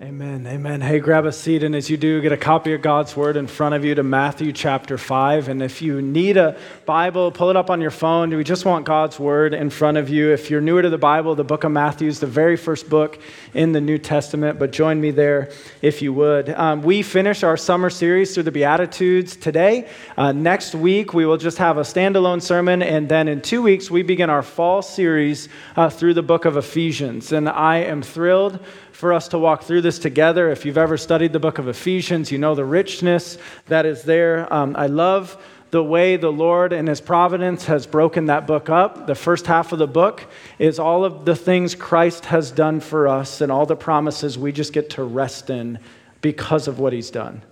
Amen, amen. Hey, grab a seat, and as you do, get a copy of God's Word in front of you to Matthew chapter 5. And if you need a Bible, pull it up on your phone. We just want God's Word in front of you. If you're newer to the Bible, the book of Matthew is the very first book in the New Testament, but join me there if you would. We finish our summer series through the Beatitudes today. Next week, we will just have a standalone sermon, and then in 2 weeks, we begin our fall series through the book of Ephesians. And I am thrilled for us to walk through this together. If you've ever studied the book of Ephesians, you know the richness that is there. I love the way the Lord and His providence has broken that book up. The first half of the book is all of the things Christ has done for us and all the promises we just get to rest in because of what He's done.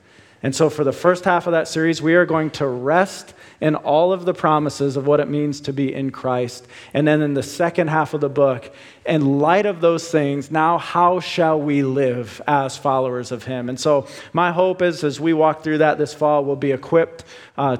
And so for the first half of that series, we are going to rest in all of the promises of what it means to be in Christ. And then in the second half of the book, in light of those things, now how shall we live as followers of Him? And so my hope is as we walk through that this fall, we'll be equipped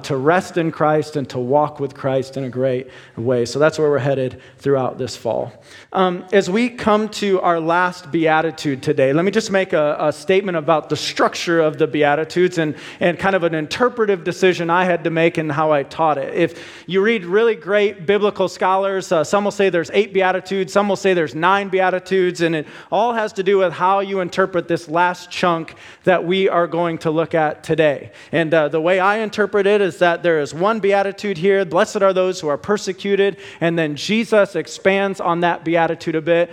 to rest in Christ and to walk with Christ in a great way. So that's where we're headed throughout this fall. As we come to our last Beatitude today, let me just make a statement about the structure of the Beatitudes and kind of an interpretive decision I had to make in how I taught it. If you read really great biblical scholars, some will say there's 8 Beatitudes, some will say there's 9 Beatitudes, and it all has to do with how you interpret this last chunk that we are going to look at today. And the way I interpret it is that there is one Beatitude here, blessed are those who are persecuted, and then Jesus expands on that Beatitude a bit.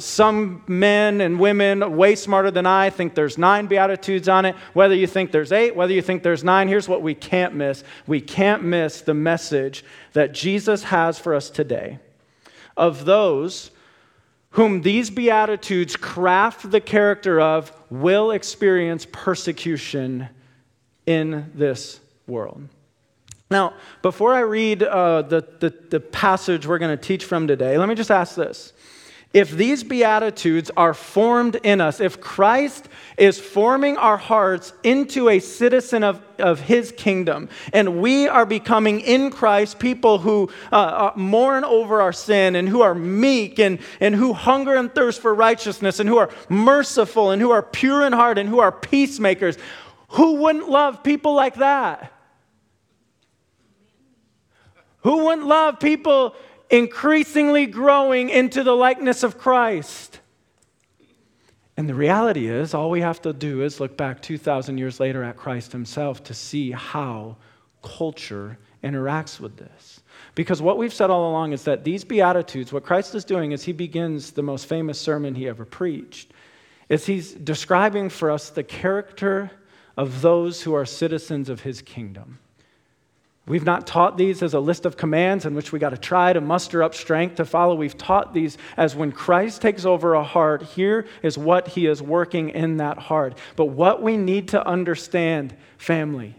Some men and women way smarter than I think there's 9 Beatitudes on it. Whether you think there's 8, whether you think there's 9, here's what we can't miss. We can't miss the message that Jesus has for us today of those whom these Beatitudes craft the character of will experience persecution in this world. Now, before I read the passage we're going to teach from today, let me just ask this. If these Beatitudes are formed in us, if Christ is forming our hearts into a citizen of His kingdom, and we are becoming in Christ people who mourn over our sin and who are meek and who hunger and thirst for righteousness and who are merciful and who are pure in heart and who are peacemakers, who wouldn't love people like that? Who wouldn't love people increasingly growing into the likeness of Christ? And the reality is, all we have to do is look back 2,000 years later at Christ Himself to see how culture interacts with this. Because what we've said all along is that these Beatitudes, what Christ is doing is He begins the most famous sermon He ever preached, is He's describing for us the character of those who are citizens of His kingdom. We've not taught these as a list of commands in which we got to try to muster up strength to follow. We've taught these as when Christ takes over a heart, here is what He is working in that heart. But what we need to understand, family,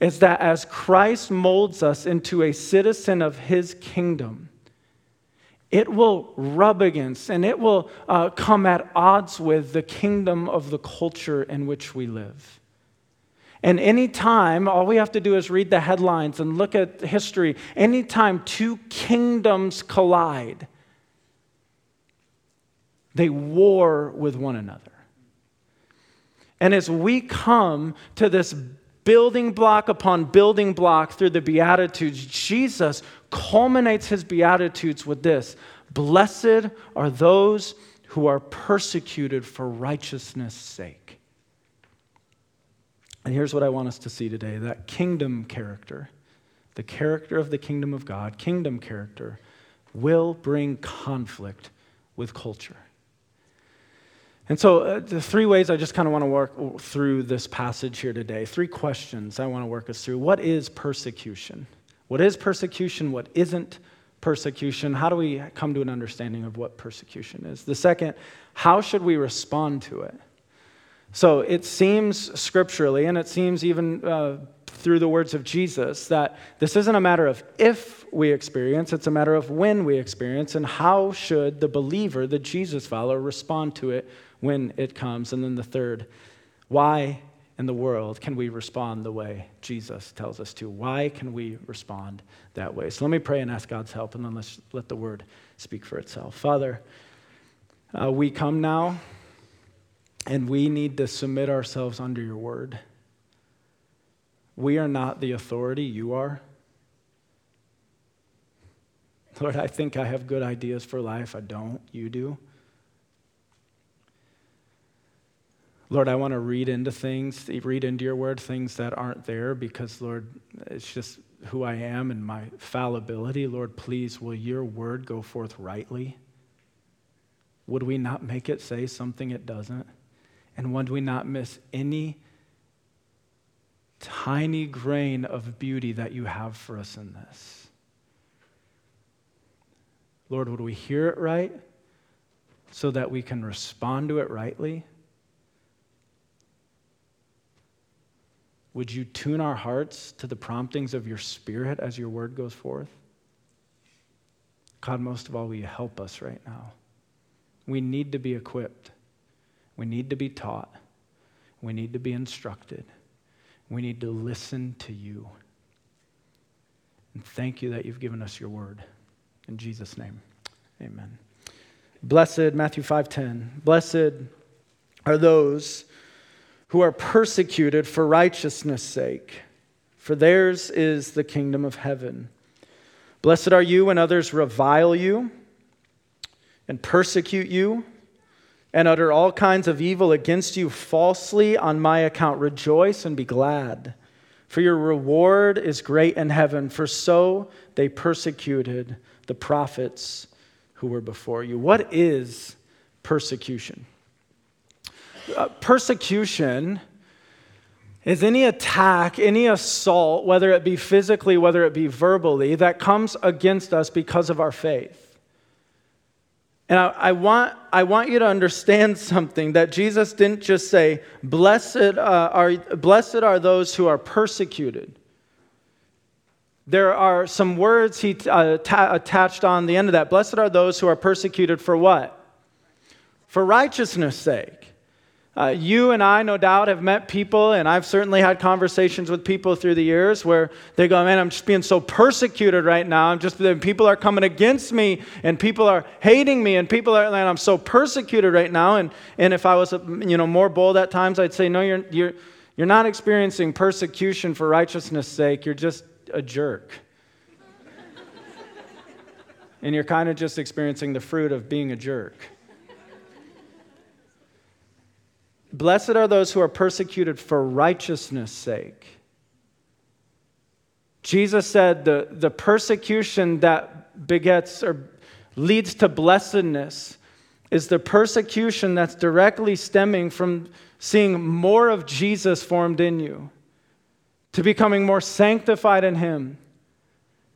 is that as Christ molds us into a citizen of His kingdom, it will rub against and it will come at odds with the kingdom of the culture in which we live. And any time, all we have to do is read the headlines and look at history. Any time two kingdoms collide, they war with one another. And as we come to this building block upon building block through the Beatitudes, Jesus culminates His Beatitudes with this: blessed are those who are persecuted for righteousness' sake. And here's what I want us to see today, that kingdom character, the character of the kingdom of God, kingdom character, will bring conflict with culture. And so the 3 ways I just kind of want to work through this passage here today, 3 questions I want to work us through. What is persecution? What is persecution? What isn't persecution? How do we come to an understanding of what persecution is? The second, how should we respond to it? So it seems scripturally, and it seems even through the words of Jesus, that this isn't a matter of if we experience, it's a matter of when we experience, and how should the believer, the Jesus follower, respond to it when it comes. And then the third, why in the world can we respond the way Jesus tells us to? Why can we respond that way? So let me pray and ask God's help, and then let's let the word speak for itself. Father, we come now And we need to submit ourselves under your word. We are not the authority, you are. Lord, I think I have good ideas for life. I don't, you do. Lord, I want to read into your word things that aren't there because, Lord, it's just who I am and my fallibility. Lord, please, will your word go forth rightly? Would we not make it say something it doesn't? And would we not miss any tiny grain of beauty that you have for us in this? Lord, would we hear it right so that we can respond to it rightly? Would you tune our hearts to the promptings of your Spirit as your word goes forth? God, most of all, will you help us right now? We need to be equipped. We need to be taught. We need to be instructed. We need to listen to you. And thank you that you've given us your word. In Jesus' name, amen. Blessed, Matthew 5:10, blessed are those who are persecuted for righteousness' sake, for theirs is the kingdom of heaven. Blessed are you when others revile you and persecute you and utter all kinds of evil against you falsely on my account. Rejoice and be glad, for your reward is great in heaven, for so they persecuted the prophets who were before you. What is persecution? Persecution is any attack, any assault, whether it be physically, whether it be verbally, that comes against us because of our faith. And I want you to understand something, that Jesus didn't just say, blessed are those who are persecuted. There are some words he attached on the end of that. Blessed are those who are persecuted for what? For righteousness' sake. You and I, no doubt, have met people, and I've certainly had conversations with people through the years where they go, man, I'm just being so persecuted right now. People are coming against me, and people are hating me, and I'm so persecuted right now. And if I was, more bold at times, I'd say, no, you're not experiencing persecution for righteousness' sake. You're just a jerk. And you're kind of just experiencing the fruit of being a jerk. Blessed are those who are persecuted for righteousness' sake. Jesus said the persecution that begets or leads to blessedness is the persecution that's directly stemming from seeing more of Jesus formed in you, to becoming more sanctified in him,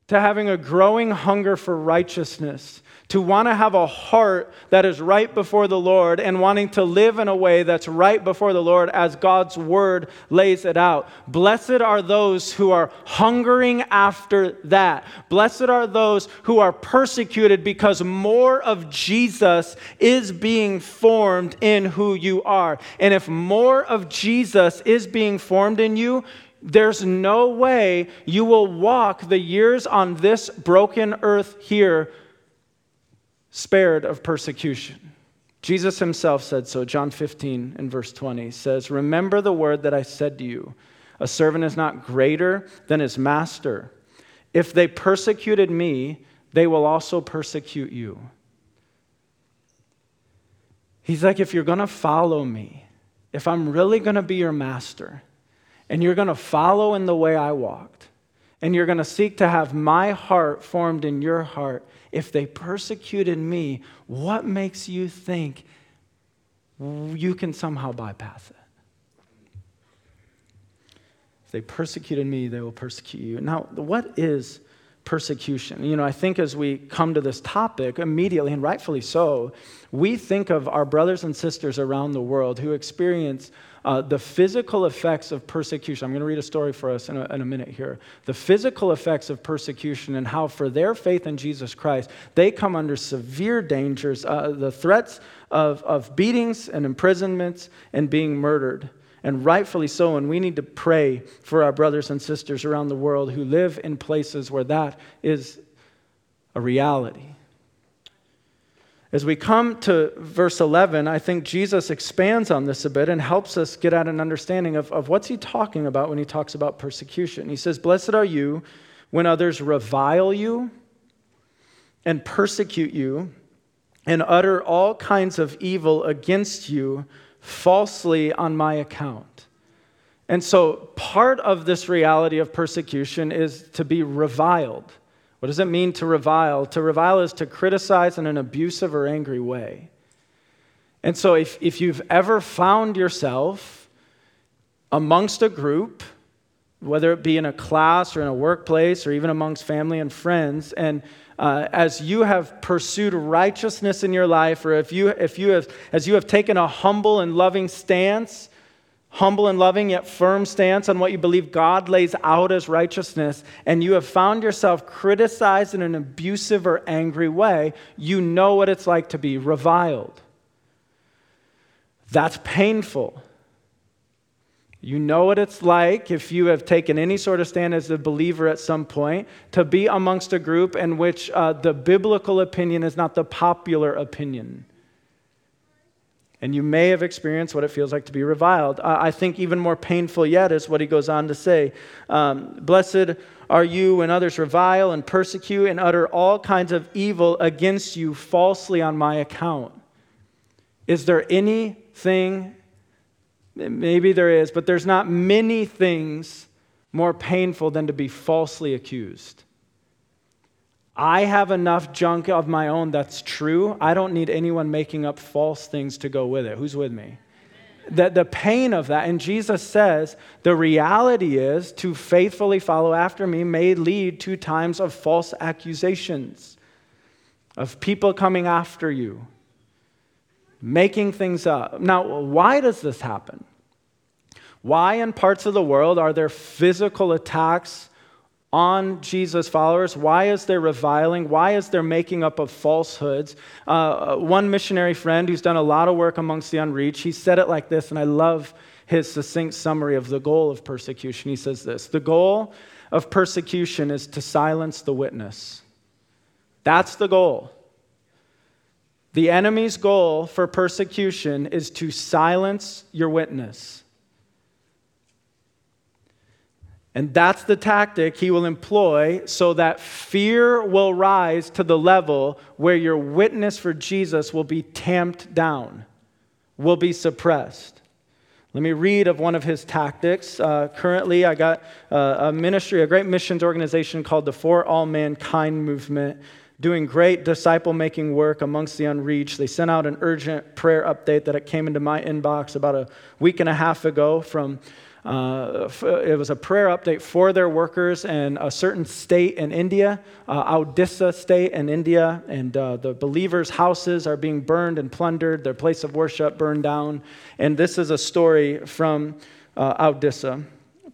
to having a growing hunger for righteousness, to want to have a heart that is right before the Lord and wanting to live in a way that's right before the Lord as God's word lays it out. Blessed are those who are hungering after that. Blessed are those who are persecuted because more of Jesus is being formed in who you are. And if more of Jesus is being formed in you, there's no way you will walk the years on this broken earth here spared of persecution. Jesus himself said so. John 15 and verse 20 says, remember the word that I said to you, a servant is not greater than his master. If they persecuted me, they will also persecute you. He's like, if you're going to follow me, if I'm really going to be your master, and you're going to follow in the way I walked, and you're going to seek to have my heart formed in your heart, if they persecuted me, what makes you think you can somehow bypass it? If they persecuted me, they will persecute you. Now, what is persecution? I think as we come to this topic, immediately, and rightfully so, we think of our brothers and sisters around the world who experience the physical effects of persecution. I'm going to read a story for us in a minute here. The physical effects of persecution and how for their faith in Jesus Christ, they come under severe dangers, the threats of beatings and imprisonments and being murdered. And rightfully so, and we need to pray for our brothers and sisters around the world who live in places where that is a reality. As we come to verse 11, I think Jesus expands on this a bit and helps us get at an understanding of what's he talking about when he talks about persecution. He says, "Blessed are you when others revile you and persecute you and utter all kinds of evil against you falsely on my account." And so part of this reality of persecution is to be reviled. What does it mean to revile? To revile is to criticize in an abusive or angry way. And so if you've ever found yourself amongst a group, whether it be in a class or in a workplace or even amongst family and friends, and as you have pursued righteousness in your life, or as you have taken a humble and loving stance, humble and loving yet firm stance on what you believe God lays out as righteousness, and you have found yourself criticized in an abusive or angry way, you know what it's like to be reviled. That's painful. You know what it's like, if you have taken any sort of stand as a believer at some point, to be amongst a group in which the biblical opinion is not the popular opinion. And you may have experienced what it feels like to be reviled. I think even more painful yet is what he goes on to say. Blessed are you when others revile and persecute and utter all kinds of evil against you falsely on my account. Is there anything, maybe there is, but there's not many things more painful than to be falsely accused. I have enough junk of my own that's true. I don't need anyone making up false things to go with it. Who's with me? The pain of that, and Jesus says, the reality is to faithfully follow after me may lead to times of false accusations, of people coming after you, making things up. Now, why does this happen? Why in parts of the world are there physical attacks on Jesus' followers? Why is there reviling? Why is there making up of falsehoods? One missionary friend who's done a lot of work amongst the unreached, he said it like this, and I love his succinct summary of the goal of persecution. He says this: the goal of persecution is to silence the witness. That's the goal. The enemy's goal for persecution is to silence your witness. And that's the tactic he will employ so that fear will rise to the level where your witness for Jesus will be tamped down, will be suppressed. Let me read of one of his tactics. Currently, I got a ministry, a great missions organization called the For All Mankind Movement, doing great disciple-making work amongst the unreached. They sent out an urgent prayer update that came into my inbox about a week and a half ago from it was a prayer update for their workers in a certain state in India, Odisha state in India, and the believers' houses are being burned and plundered, their place of worship burned down. And this is a story from Odisha.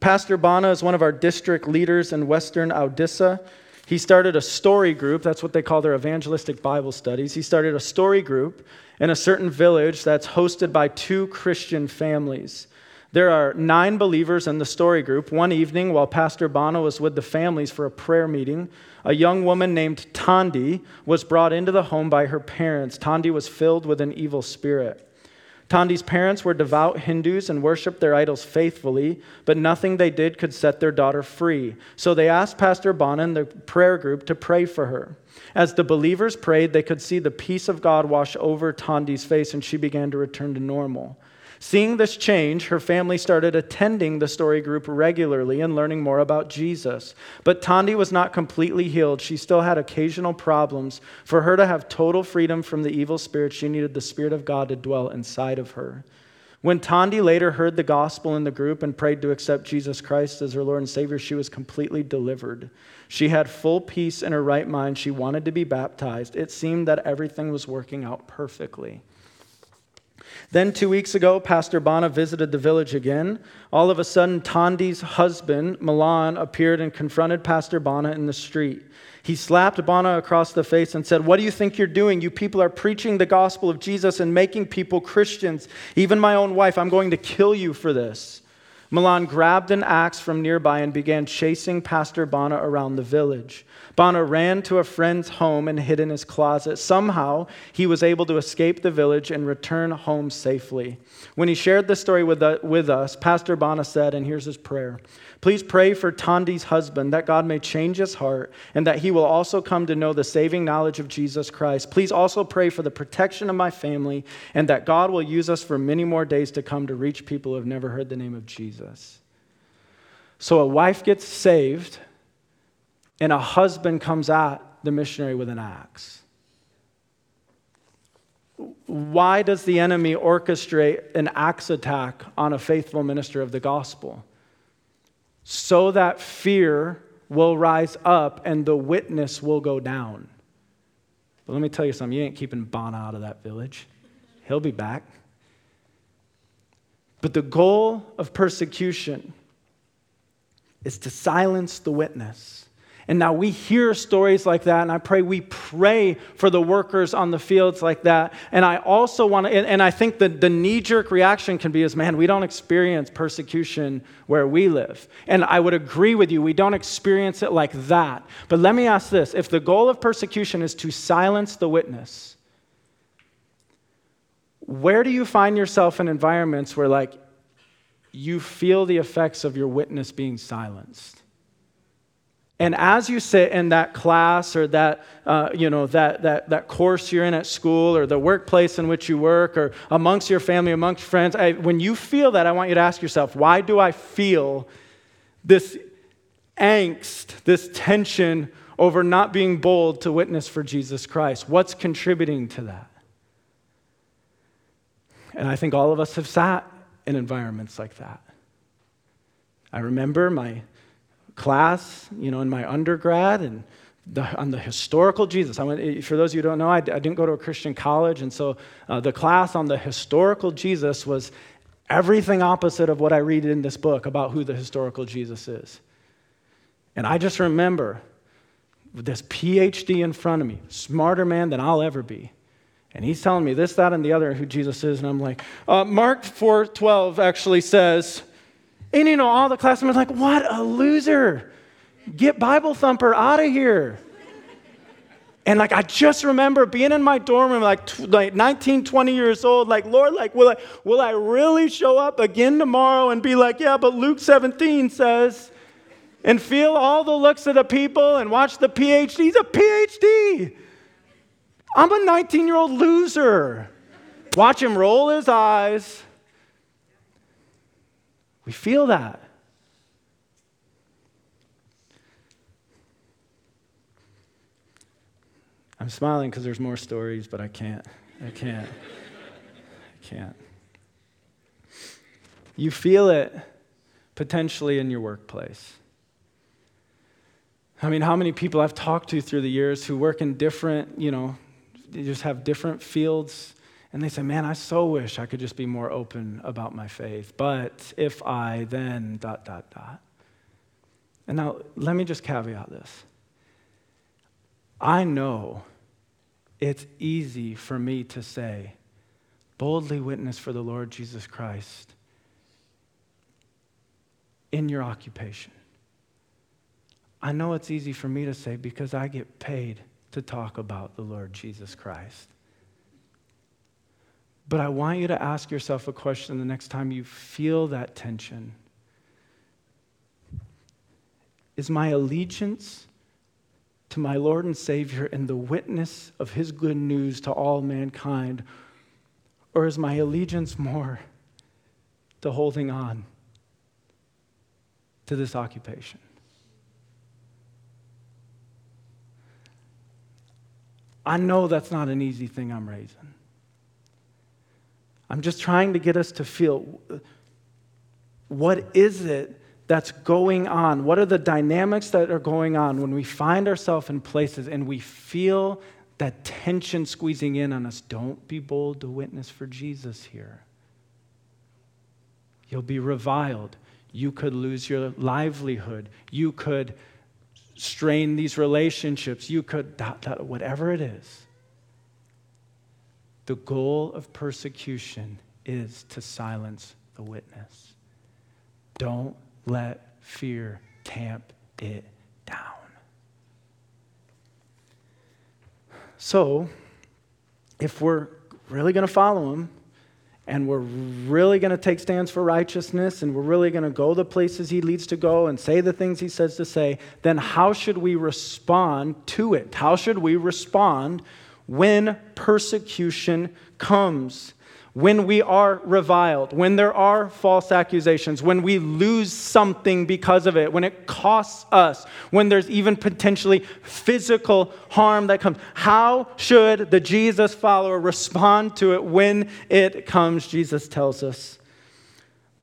Pastor Bana is one of our district leaders in Western Odisha. He started a story group. That's what they call their evangelistic Bible studies. He started a story group in a certain village that's hosted by two Christian families. There are 9 believers in the story group. One evening, while Pastor Bana was with the families for a prayer meeting, a young woman named Tandi was brought into the home by her parents. Tandi was filled with an evil spirit. Tandi's parents were devout Hindus and worshiped their idols faithfully, but nothing they did could set their daughter free. So they asked Pastor Bana and the prayer group to pray for her. As the believers prayed, they could see the peace of God wash over Tandi's face, and she began to return to normal. Seeing this change, her family started attending the story group regularly and learning more about Jesus. But Tandi was not completely healed. She still had occasional problems. For her to have total freedom from the evil spirit, she needed the Spirit of God to dwell inside of her. When Tandi later heard the gospel in the group and prayed to accept Jesus Christ as her Lord and Savior, she was completely delivered. She had full peace in her right mind. She wanted to be baptized. It seemed that everything was working out perfectly. Then 2 weeks ago, Pastor Bana visited the village again. All of a sudden, Tandi's husband, Milan, appeared and confronted Pastor Bana in the street. He slapped Bana across the face and said, "What do you think you're doing? You people are preaching the gospel of Jesus and making people Christians. Even my own wife, I'm going to kill you for this." Milan grabbed an axe from nearby and began chasing Pastor Bana around the village. Bana ran to a friend's home and hid in his closet. Somehow, he was able to escape the village and return home safely. When he shared the story with us, Pastor Bana said, and here's his prayer, "Please pray for Tandi's husband, that God may change his heart and that he will also come to know the saving knowledge of Jesus Christ. Please also pray for the protection of my family and that God will use us for many more days to come to reach people who have never heard the name of Jesus." So a wife gets saved, and a husband comes at the missionary with an axe. Why does the enemy orchestrate an axe attack on a faithful minister of the gospel? So that fear will rise up and the witness will go down. But let me tell you something, you ain't keeping Bana out of that village. He'll be back. But the goal of persecution is to silence the witness. And now we hear stories like that, and I pray we pray for the workers on the fields like that. And I also want to, and I think that the knee-jerk reaction can be is, man, we don't experience persecution where we live. And I would agree with you, we don't experience it like that. But let me ask this, if the goal of persecution is to silence the witness, where do you find yourself in environments where, like, you feel the effects of your witness being silenced? And as you sit in that class or that, that course you're in at school or the workplace in which you work or amongst your family, amongst friends, when you feel that, I want you to ask yourself, why do I feel this angst, this tension over not being bold to witness for Jesus Christ? What's contributing to that? And I think all of us have sat in environments like that. I remember my class, in my undergrad and on the historical Jesus. I went, for those of you who don't know, I didn't go to a Christian college, and so the class on the historical Jesus was everything opposite of what I read in this book about who the historical Jesus is. And I just remember this PhD in front of me, smarter man than I'll ever be. And he's telling me this, that, and the other, who Jesus is. And I'm like, Mark 4:12 actually says, and all the classmates like, what a loser. Get Bible Thumper out of here. And like, I just remember being in my dorm room, like 19, 20 years old, like, Lord, like, will I really show up again tomorrow and be like, yeah, but Luke 17 says, and feel all the looks of the people and watch the PhD. He's a PhD. I'm a 19-year-old loser. Watch him roll his eyes. We feel that. I'm smiling because there's more stories, but I can't. You feel it potentially in your workplace. I mean, how many people I've talked to through the years who work in different, they just have different fields. And they say, man, I so wish I could just be more open about my faith. But if I then ... And now, let me just caveat this. I know it's easy for me to say, boldly witness for the Lord Jesus Christ in your occupation. I know it's easy for me to say because I get paid to talk about the Lord Jesus Christ. But I want you to ask yourself a question the next time you feel that tension. Is my allegiance to my Lord and Savior and the witness of his good news to all mankind, or is my allegiance more to holding on to this occupation? I know that's not an easy thing I'm raising. I'm just trying to get us to feel, what is it that's going on? What are the dynamics that are going on when we find ourselves in places and we feel that tension squeezing in on us? Don't be bold to witness for Jesus here. You'll be reviled. You could lose your livelihood. You could strain these relationships. You could whatever it is. The goal of persecution is to silence the witness. Don't let fear tamp it down. So, if we're really going to follow him, and we're really going to take stands for righteousness, and we're really going to go the places he leads to go and say the things he says to say, then how should we respond to it? How should we respond when persecution comes? When we are reviled, when there are false accusations, when we lose something because of it, when it costs us, when there's even potentially physical harm that comes, how should the Jesus follower respond to it when it comes? Jesus tells us,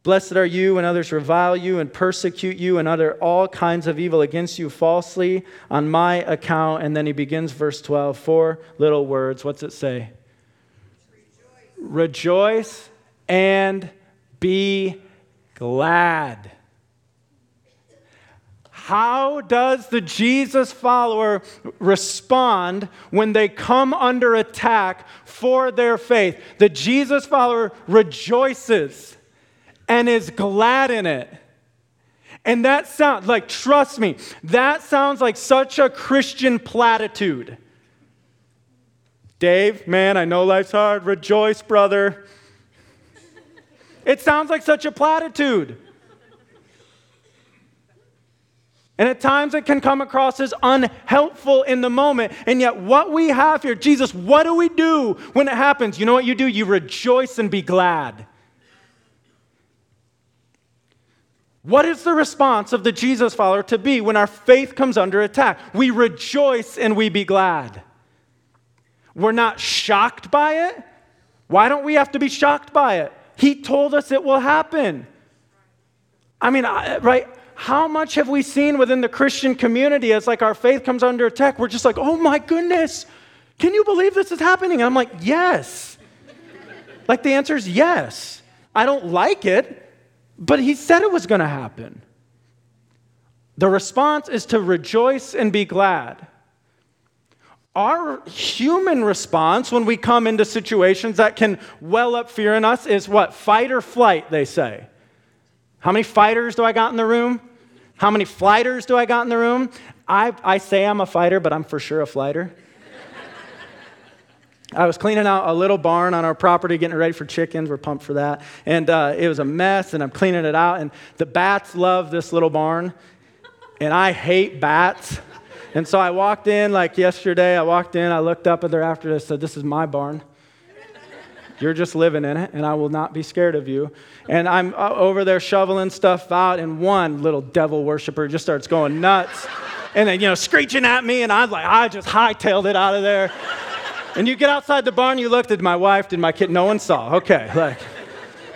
"Blessed are you when others revile you and persecute you and utter all kinds of evil against you falsely on my account." And then he begins verse 12, 4 little words. What's it say? Rejoice and be glad. How does the Jesus follower respond when they come under attack for their faith? The Jesus follower rejoices and is glad in it. And that sounds like, trust me, that sounds like such a Christian platitude. Dave, man, I know life's hard. Rejoice, brother. It sounds like such a platitude. And at times it can come across as unhelpful in the moment. And yet what we have here, Jesus, what do we do when it happens? You know what you do? You rejoice and be glad. What is the response of the Jesus follower to be when our faith comes under attack? We rejoice and we be glad. We're not shocked by it. Why don't we have to be shocked by it? He told us it will happen. I mean, right? How much have we seen within the Christian community as like our faith comes under attack? We're just like, oh my goodness, can you believe this is happening? And I'm like, yes. Like the answer is yes. I don't like it, but he said it was going to happen. The response is to rejoice and be glad. Our human response when we come into situations that can well up fear in us is what? Fight or flight, they say. How many fighters do I got in the room? How many flighters do I got in the room? I say I'm a fighter, but I'm for sure a flighter. I was cleaning out a little barn on our property, getting ready for chickens. We're pumped for that. And it was a mess, and I'm cleaning it out. And the bats love this little barn, and I hate bats. And so I walked in, like yesterday, I looked up at her after this, said, this is my barn. You're just living in it, and I will not be scared of you. And I'm over there shoveling stuff out, and one little devil worshiper just starts going nuts. And then, screeching at me, and I just hightailed it out of there. And you get outside the barn, you look, did my wife, did my kid, no one saw. Okay,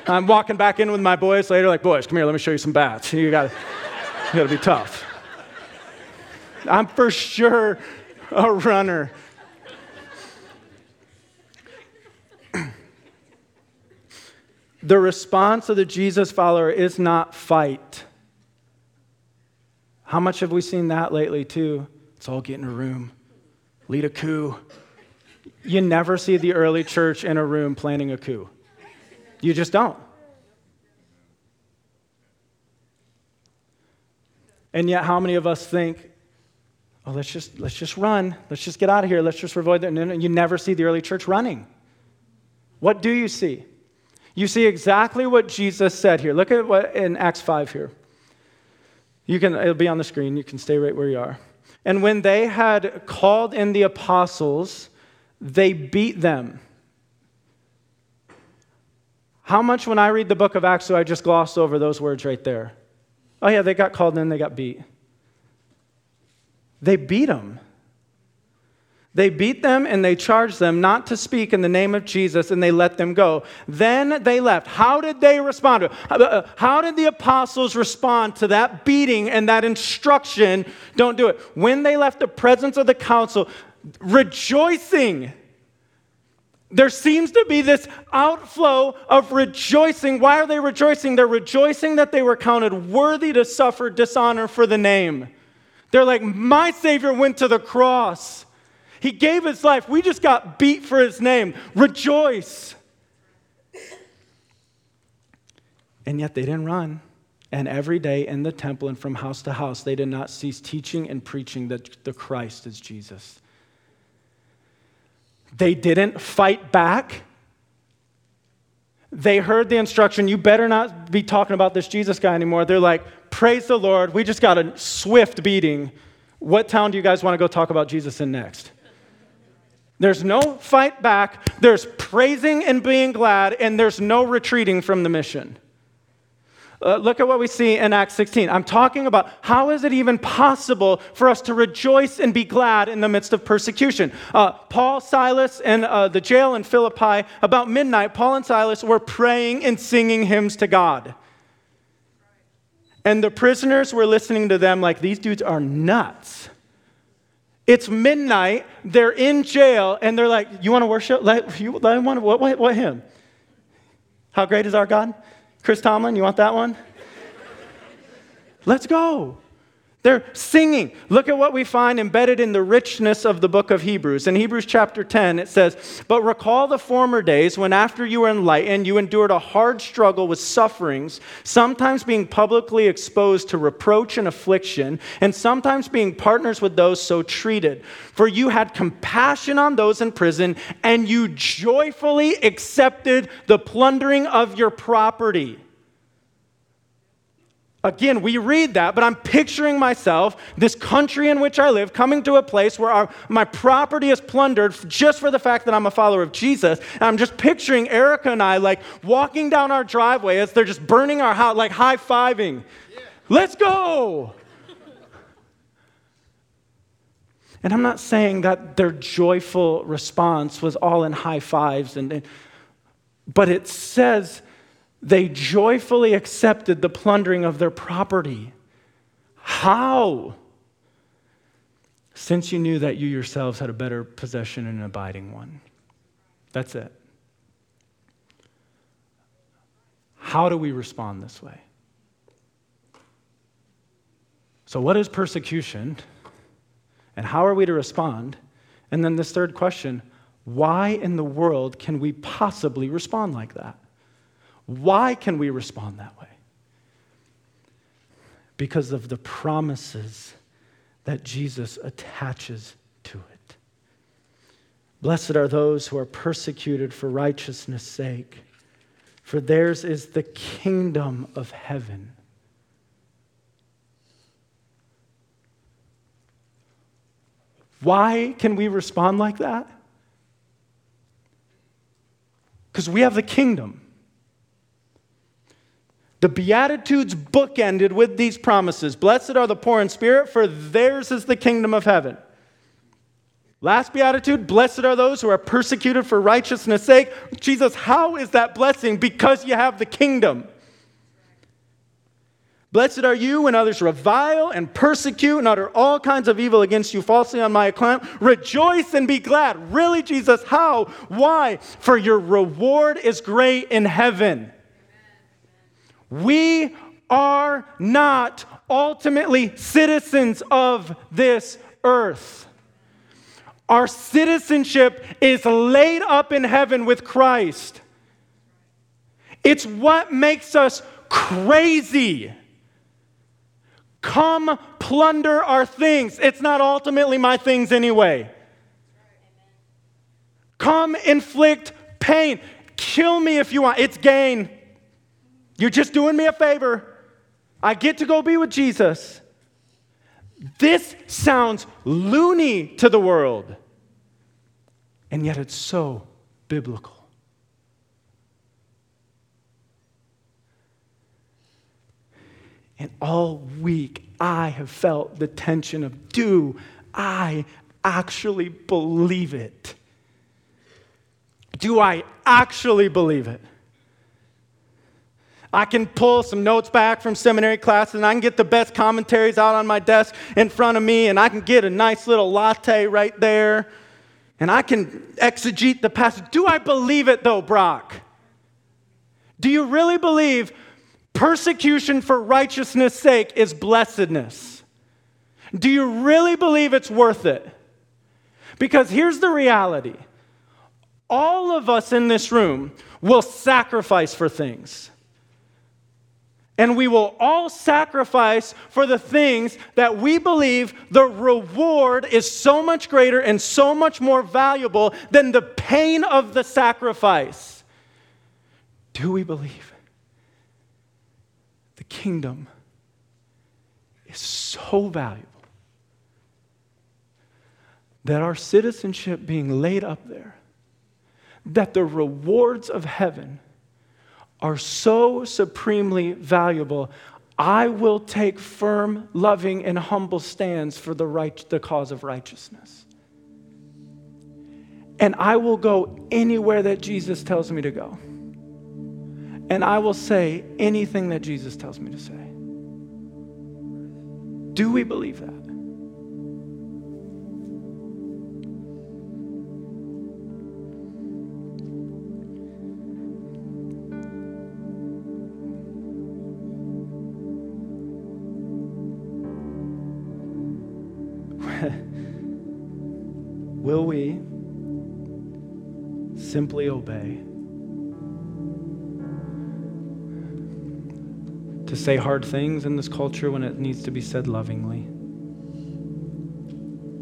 I'm walking back in with my boys later, boys, come here, let me show you some bats. You gotta be tough. I'm for sure a runner. The response of the Jesus follower is not fight. How much have we seen that lately too? It's all get in a room, lead a coup. You never see the early church in a room planning a coup. You just don't. And yet how many of us think, oh, let's just run. Let's just get out of here. Let's just avoid that. No, you never see the early church running. What do you see? You see exactly what Jesus said here. Look at what in Acts 5 here. It'll be on the screen. You can stay right where you are. And when they had called in the apostles, they beat them. How much when I read the book of Acts do I just gloss over those words right there? Oh yeah, they got called in, they got beat. They beat them. They beat them and they charged them not to speak in the name of Jesus, and they let them go. Then they left. How did they respond? How did the apostles respond to that beating and that instruction? Don't do it. When they left the presence of the council, rejoicing. There seems to be this outflow of rejoicing. Why are they rejoicing? They're rejoicing that they were counted worthy to suffer dishonor for the name. They're like, my Savior went to the cross. He gave his life. We just got beat for his name. Rejoice. And yet they didn't run. And every day in the temple and from house to house, they did not cease teaching and preaching that the Christ is Jesus. They didn't fight back. They heard the instruction, you better not be talking about this Jesus guy anymore. They're like, praise the Lord, we just got a swift beating. What town do you guys want to go talk about Jesus in next? There's no fight back. There's praising and being glad, and there's no retreating from the mission. Look at what we see in Acts 16. I'm talking about how is it even possible for us to rejoice and be glad in the midst of persecution? Paul, Silas, and the jail in Philippi, about midnight, Paul and Silas were praying and singing hymns to God. And the prisoners were listening to them like, these dudes are nuts. It's midnight, they're in jail, and they're like, you want to worship? What hymn? How Great Is Our God? Chris Tomlin, you want that one? Let's go. They're singing. Look at what we find embedded in the richness of the book of Hebrews. In Hebrews chapter 10, it says, but recall the former days when after you were enlightened, you endured a hard struggle with sufferings, sometimes being publicly exposed to reproach and affliction, and sometimes being partners with those so treated. For you had compassion on those in prison, and you joyfully accepted the plundering of your property. Again, we read that, but I'm picturing myself, this country in which I live, coming to a place where my property is plundered just for the fact that I'm a follower of Jesus. And I'm just picturing Erica and I like walking down our driveway as they're just burning our house, like high-fiving. Yeah. Let's go! And I'm not saying that their joyful response was all in high fives, but it says they joyfully accepted the plundering of their property. How? Since you knew that you yourselves had a better possession and an abiding one. That's it. How do we respond this way? So what is persecution? And how are we to respond? And then this third question, why in the world can we possibly respond like that? Why can we respond that way? Because of the promises that Jesus attaches to it. Blessed are those who are persecuted for righteousness' sake, for theirs is the kingdom of heaven. Why can we respond like that? Because we have the kingdom. The Beatitudes bookended with these promises. Blessed are the poor in spirit, for theirs is the kingdom of heaven. Last Beatitude, blessed are those who are persecuted for righteousness' sake. Jesus, how is that blessing? Because you have the kingdom. Blessed are you when others revile and persecute and utter all kinds of evil against you falsely on my account. Rejoice and be glad. Really, Jesus, how? Why? For your reward is great in heaven. We are not ultimately citizens of this earth. Our citizenship is laid up in heaven with Christ. It's what makes us crazy. Come plunder our things. It's not ultimately my things anyway. Come inflict pain. Kill me if you want. It's gain. You're just doing me a favor. I get to go be with Jesus. This sounds loony to the world. And yet it's so biblical. And all week I have felt the tension of, do I actually believe it? Do I actually believe it? I can pull some notes back from seminary class and I can get the best commentaries out on my desk in front of me and I can get a nice little latte right there and I can exegete the passage. Do I believe it though, Brock? Do you really believe persecution for righteousness' sake is blessedness? Do you really believe it's worth it? Because here's the reality. All of us in this room will sacrifice for things. And we will all sacrifice for the things that we believe the reward is so much greater and so much more valuable than the pain of the sacrifice. Do we believe? The kingdom is so valuable that our citizenship being laid up there, that the rewards of heaven are so supremely valuable, I will take firm, loving, and humble stands for the cause of righteousness. And I will go anywhere that Jesus tells me to go. And I will say anything that Jesus tells me to say. Do we believe that? Will we simply obey? To say hard things in this culture when it needs to be said lovingly.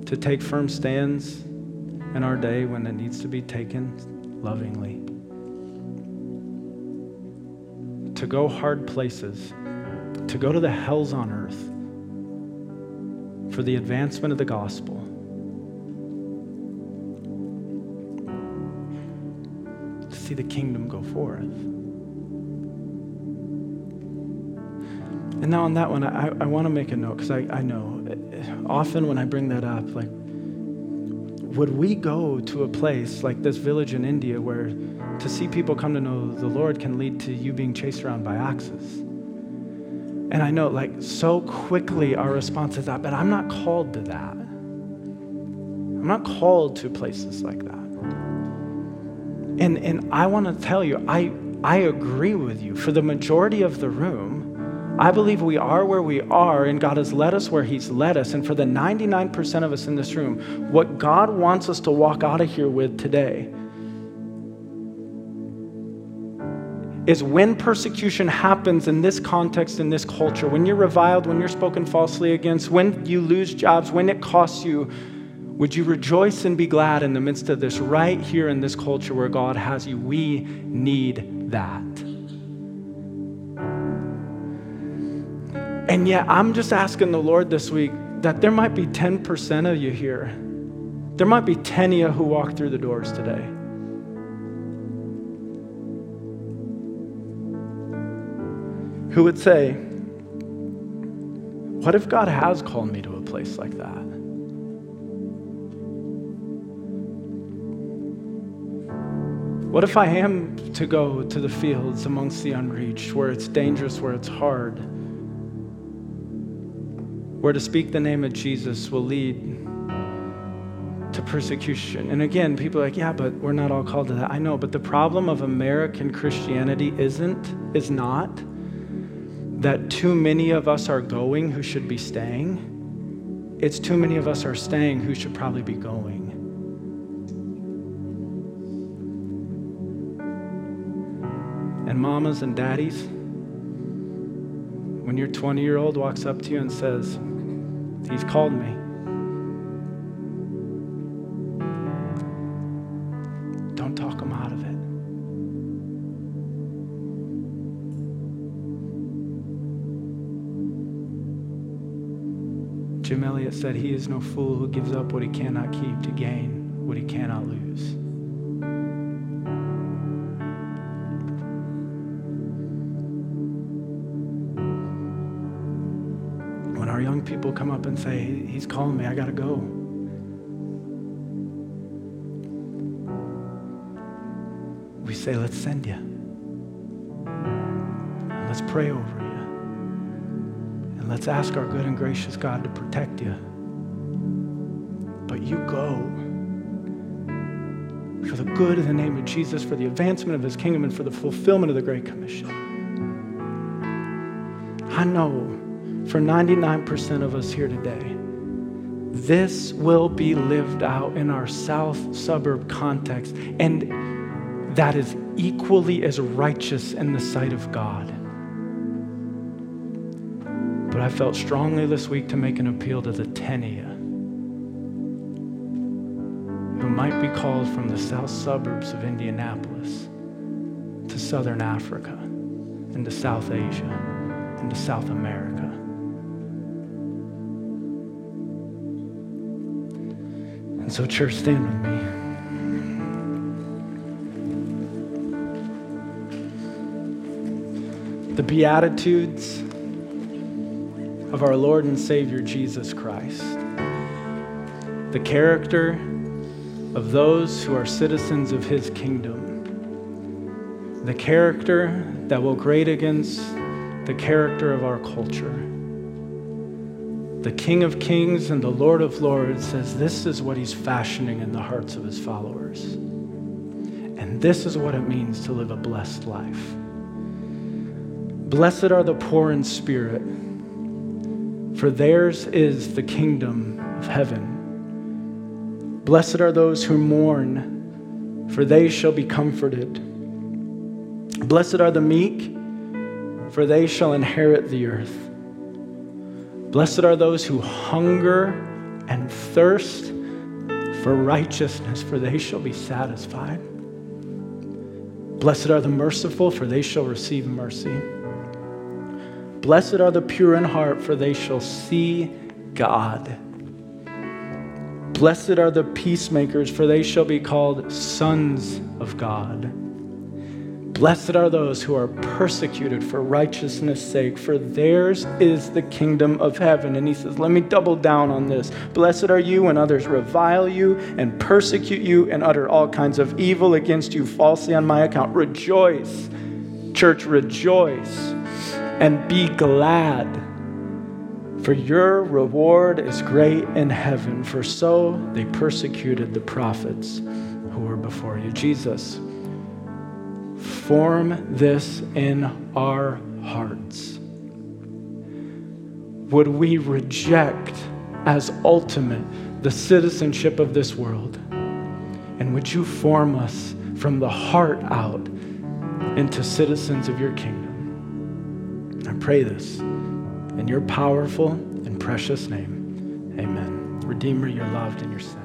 To take firm stands in our day when it needs to be taken lovingly. To go hard places. To go to the hells on earth for the advancement of the gospel. To see the kingdom go forth. And now on that one, I want to make a note, because I know often when I bring that up, like, would we go to a place like this village in India where to see people come to know the Lord can lead to you being chased around by axes? And I know, like, so quickly our response is that, but I'm not called to that. I'm not called to places like that. And I want to tell you, I agree with you. For the majority of the room, I believe we are where we are, and God has led us where he's led us. And for the 99% of us in this room, what God wants us to walk out of here with today is when persecution happens in this context, in this culture, when you're reviled, when you're spoken falsely against, when you lose jobs, when it costs you, would you rejoice and be glad in the midst of this right here in this culture where God has you? We need that. And yet, I'm just asking the Lord this week that there might be 10% of you here. There might be 10 of you who walk through the doors today. Who would say, what if God has called me to a place like that? What if I am to go to the fields amongst the unreached, where it's dangerous, where it's hard? Where to speak the name of Jesus will lead to persecution. And again, people are like, yeah, but we're not all called to that. I know, but the problem of American Christianity is not that too many of us are going who should be staying. It's too many of us are staying who should probably be going. And mamas and daddies, when your 20-year-old walks up to you and says, he's called me. Don't talk him out of it. Jim Elliott said, he is no fool who gives up what he cannot keep to gain what he cannot lose. When our young people come up and say, he's calling me, I gotta go. We say, let's send you. And let's pray over you. And let's ask our good and gracious God to protect you. But you go for the good of the name of Jesus, for the advancement of his kingdom, and for the fulfillment of the Great Commission. I know for 99% of us here today, this will be lived out in our south suburb context, and that is equally as righteous in the sight of God. But I felt strongly this week to make an appeal to the 10 of you who might be called from the south suburbs of Indianapolis to southern Africa, into South Asia, into South America. And so, church, stand with me. The Beatitudes of our Lord and Savior Jesus Christ, the character of those who are citizens of his kingdom, the character that will grate against the character of our culture. The King of Kings and the Lord of Lords says this is what he's fashioning in the hearts of his followers. And this is what it means to live a blessed life. Blessed are the poor in spirit, for theirs is the kingdom of heaven. Blessed are those who mourn, for they shall be comforted. Blessed are the meek, for they shall inherit the earth. Blessed are those who hunger and thirst for righteousness, for they shall be satisfied. Blessed are the merciful, for they shall receive mercy. Blessed are the pure in heart, for they shall see God. Blessed are the peacemakers, for they shall be called sons of God. Blessed are those who are persecuted for righteousness' sake, for theirs is the kingdom of heaven. And he says, let me double down on this. Blessed are you when others revile you and persecute you and utter all kinds of evil against you falsely on my account. Rejoice, church, rejoice. And be glad, for your reward is great in heaven, for so they persecuted the prophets who were before you. Jesus, form this in our hearts. Would we reject as ultimate the citizenship of this world? And would you form us from the heart out into citizens of your kingdom? I pray this in your powerful and precious name. Amen. Redeemer, you're loved and you're saved.